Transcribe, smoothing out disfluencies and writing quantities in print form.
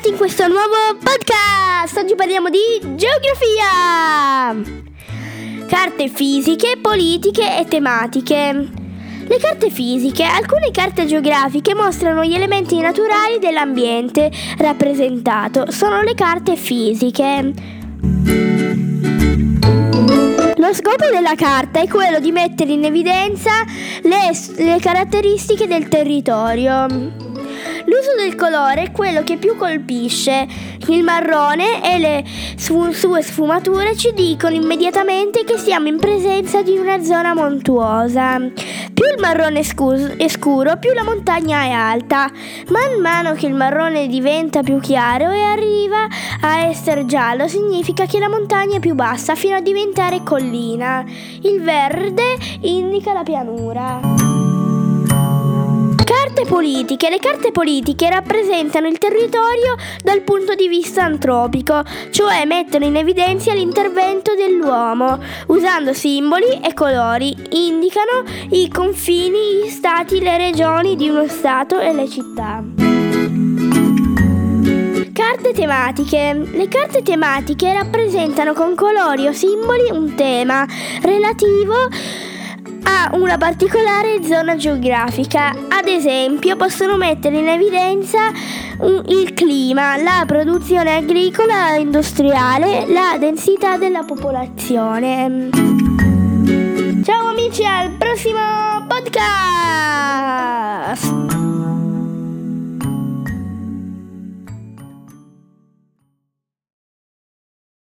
bentornati in questo nuovo podcast. Oggi parliamo di geografia, carte fisiche, politiche e tematiche. Le carte fisiche, alcune carte geografiche mostrano gli elementi naturali dell'ambiente rappresentato, sono le carte fisiche. Lo scopo della carta è quello di mettere in evidenza le caratteristiche del territorio. L'uso del colore è quello che più colpisce. Il marrone e le sue sfumature ci dicono immediatamente che siamo in presenza di una zona montuosa. Più il marrone è scuro, più la montagna è alta. Man mano che il marrone diventa più chiaro e arriva a essere giallo, significa che la montagna è più bassa, fino a diventare collina. Il verde indica la pianura. Carte politiche. Le carte politiche rappresentano il territorio dal punto di vista antropico, cioè mettono in evidenza l'intervento dell'uomo. Usando simboli e colori indicano i confini, gli stati, le regioni di uno stato e le città. Carte tematiche. Le carte tematiche rappresentano con colori o simboli un tema relativo a una particolare zona geografica. Ad esempio, possono mettere in evidenza il clima, la produzione agricola e industriale, la densità della popolazione. Ciao amici, al prossimo podcast!